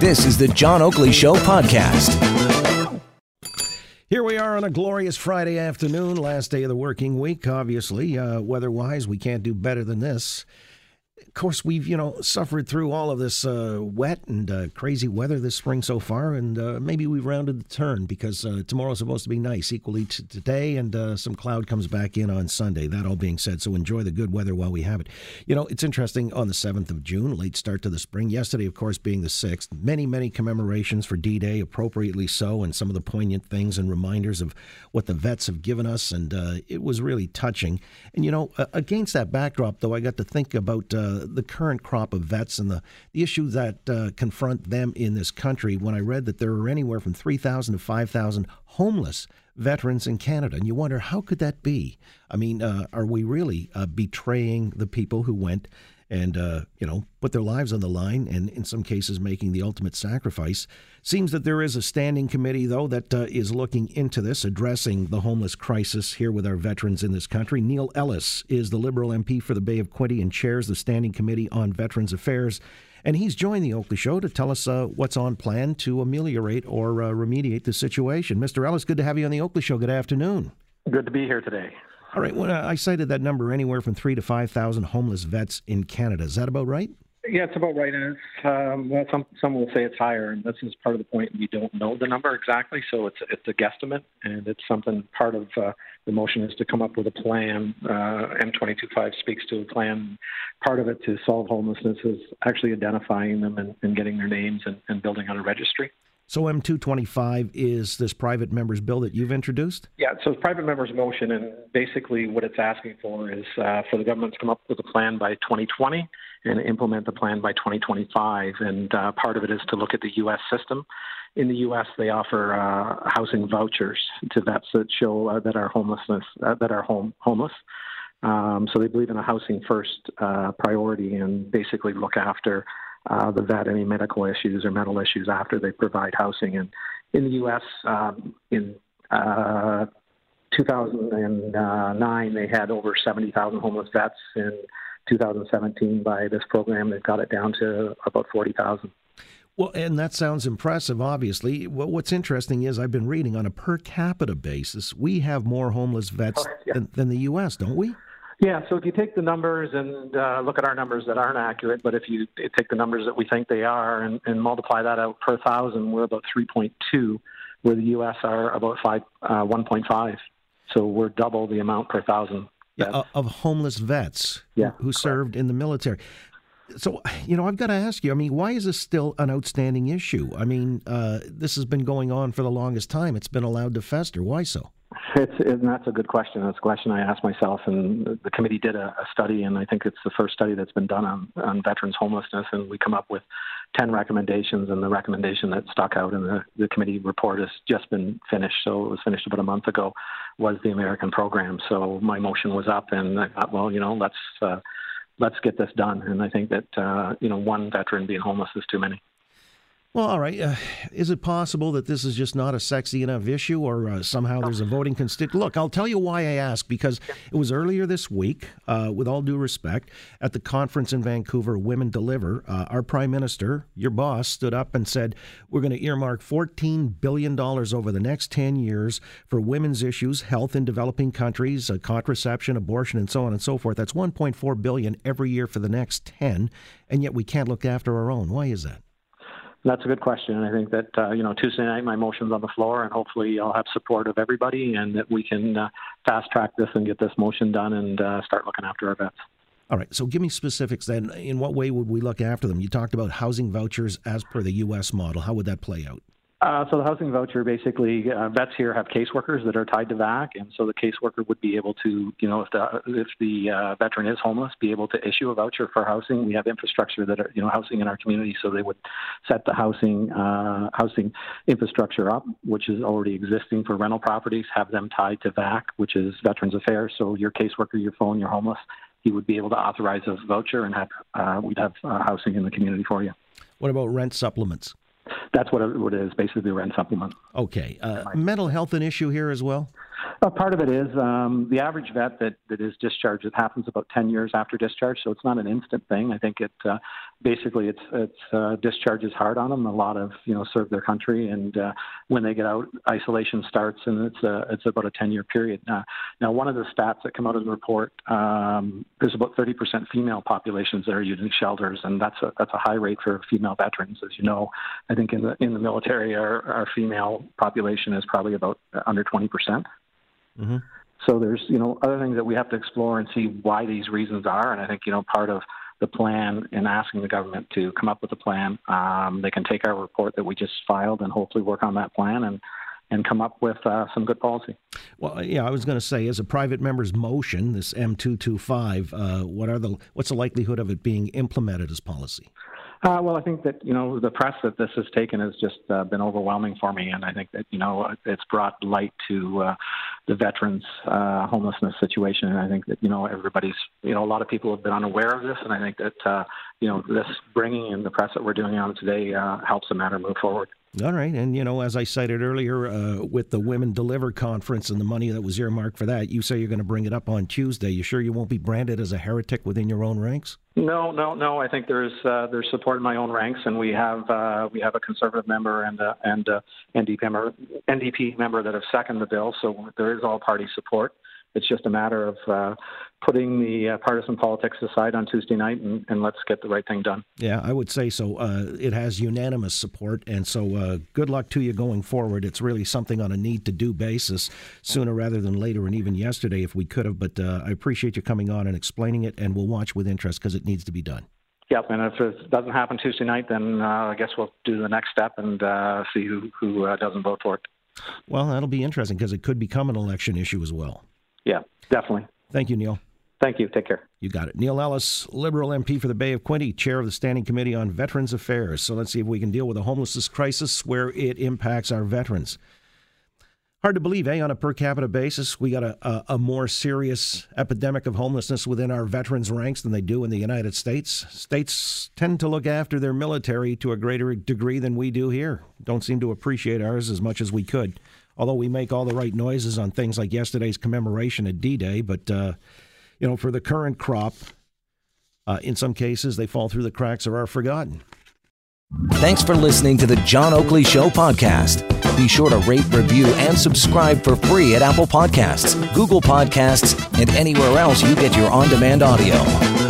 This is the John Oakley Show podcast. Here we are on a glorious Friday afternoon, last day of the working week, obviously. Weather-wise, we can't do better than this. Of course, we've, suffered through all of this wet and crazy weather this spring so far, and maybe we've rounded the turn because tomorrow's supposed to be nice, equally to today, and some cloud comes back in on Sunday. That all being said, so enjoy the good weather while we have it. It's interesting, on the 7th of June, late start to the spring, yesterday, of course, being the 6th, many, many commemorations for D-Day, appropriately so, and some of the poignant things and reminders of what the vets have given us, and it was really touching. And, against that backdrop, though, I got to think about the current crop of vets and the issues that confront them in this country when I read that there are anywhere from 3,000 to 5,000 homeless veterans in Canada. And you wonder, how could that be? I mean, are we really betraying the people who went and, put their lives on the line and in some cases making the ultimate sacrifice? Seems that there is a standing committee, though, that is looking into this, addressing the homeless crisis here with our veterans in this country. Neil Ellis is the Liberal MP for the Bay of Quinte and chairs the Standing Committee on Veterans Affairs. And he's joined the Oakley Show to tell us what's on plan to ameliorate or remediate the situation. Mr. Ellis, good to have you on the Oakley Show. Good afternoon. Good to be here today. All right. Well, I cited that number anywhere from 3,000 to 5,000 homeless vets in Canada. Is that about right? Yeah, it's about right. And it's, some will say it's higher, and this is part of the point. We don't know the number exactly, so it's a guesstimate, and it's something part of the motion is to come up with a plan. M-225 speaks to a plan. Part of it to solve homelessness is actually identifying them and getting their names and building on a registry. So M-225 is this private member's bill that you've introduced? Yeah, so it's private member's motion, and basically what it's asking for is for the government to come up with a plan by 2020 and implement the plan by 2025. And part of it is to look at the U.S. system. In the U.S., they offer housing vouchers to vets that show that are homeless. So they believe in a housing first priority and basically look after the vet, any medical issues or mental issues after they provide housing. And in the U.S., in 2009, they had over 70,000 homeless vets. In 2017, by this program, they've got it down to about 40,000. Well, and that sounds impressive, obviously. Well, what's interesting is I've been reading on a per capita basis, we have more homeless vets than the U.S., don't we? Yeah, so if you take the numbers and look at our numbers that aren't accurate, but if you take the numbers that we think they are and multiply that out per thousand, we're about 3.2, where the U.S. are about 1.5. So we're double the amount per thousand. Yeah, of homeless vets who served in the military. So, I've got to ask you, why is this still an outstanding issue? This has been going on for the longest time. It's been allowed to fester. Why so? And that's a good question. That's a question I asked myself, and the committee did a study, and I think it's the first study that's been done on veterans' homelessness, and we come up with 10 recommendations, and the recommendation that stuck out in the committee report has just been finished, so it was finished about a month ago, was the American program. So my motion was up, and I thought, let's get this done, and I think that, one veteran being homeless is too many. Well, all right. Is it possible that this is just not a sexy enough issue or somehow there's a voting constituency? Look, I'll tell you why I ask, because it was earlier this week, with all due respect, at the conference in Vancouver, Women Deliver, our Prime Minister, your boss, stood up and said, we're going to earmark $14 billion over the next 10 years for women's issues, health in developing countries, contraception, abortion, and so on and so forth. That's $1.4 billion every year for the next 10, and yet we can't look after our own. Why is that? That's a good question, and I think that, Tuesday night my motion's on the floor, and hopefully I'll have support of everybody and that we can fast-track this and get this motion done and start looking after our vets. All right, so give me specifics then. In what way would we look after them? You talked about housing vouchers as per the U.S. model. How would that play out? So the housing voucher, basically, vets here have caseworkers that are tied to VAC, and so the caseworker would be able to, you know, if the veteran is homeless, be able to issue a voucher for housing. We have infrastructure that are, you know, housing in our community, so they would set the housing infrastructure up, which is already existing for rental properties, have them tied to VAC, which is Veterans Affairs. So your caseworker, your phone, your homeless, he would be able to authorize a voucher and have we'd have housing in the community for you. What about rent supplements? That's what it is, basically a rent supplement. Okay. Mental health an issue here as well? Part of it is the average vet that is discharged, it happens about 10 years after discharge, so it's not an instant thing. I think basically discharge is hard on them. A lot of, you know, serve their country, and when they get out, isolation starts, and it's about a 10-year period. Now, one of the stats that come out of the report, there's about 30% female populations that are using shelters, and that's a high rate for female veterans. As you know, I think in the military, our female population is probably about under 20%. Mm-hmm. So there's, you know, other things that we have to explore and see why these reasons are. And I think, you know, part of the plan and asking the government to come up with a plan, they can take our report that we just filed and hopefully work on that plan and come up with some good policy. Well, yeah, I was going to say, as a private member's motion, this M-225, what's the likelihood of it being implemented as policy? Well, I think that, you know, the press that this has taken has just been overwhelming for me, and I think that, you know, it's brought light to the veterans' homelessness situation, and I think that, you know, everybody's, you know, a lot of people have been unaware of this, and I think that, you know, this bringing in the press that we're doing on it today helps the matter move forward. All right, and, you know, as I cited earlier with the Women Deliver conference and the money that was earmarked for that, you say you're going to bring it up on Tuesday. You sure you won't be branded as a heretic within your own ranks? No. I think there's support in my own ranks, and we have a Conservative member and NDP member that have seconded the bill, so there is all-party support. It's just a matter of putting the partisan politics aside on Tuesday night and let's get the right thing done. Yeah, I would say so. It has unanimous support, and so good luck to you going forward. It's really something on a need-to-do basis sooner rather than later, and even yesterday if we could have. But I appreciate you coming on and explaining it, and we'll watch with interest because it needs to be done. Yep, and if it doesn't happen Tuesday night, then I guess we'll do the next step and see who doesn't vote for it. Well, that'll be interesting because it could become an election issue as well. Yeah, definitely. Thank you, Neil. Thank you. Take care. You got it. Neil Ellis, Liberal MP for the Bay of Quinte, chair of the Standing Committee on Veterans Affairs. So let's see if we can deal with the homelessness crisis where it impacts our veterans. Hard to believe, eh? On a per capita basis, we got a more serious epidemic of homelessness within our veterans' ranks than they do in the United States. States tend to look after their military to a greater degree than we do here. Don't seem to appreciate ours as much as we could. Although we make all the right noises on things like yesterday's commemoration at D-Day, but, you know, for the current crop, in some cases, they fall through the cracks or are forgotten. Thanks for listening to the John Oakley Show podcast. Be sure to rate, review, and subscribe for free at Apple Podcasts, Google Podcasts, and anywhere else you get your on-demand audio.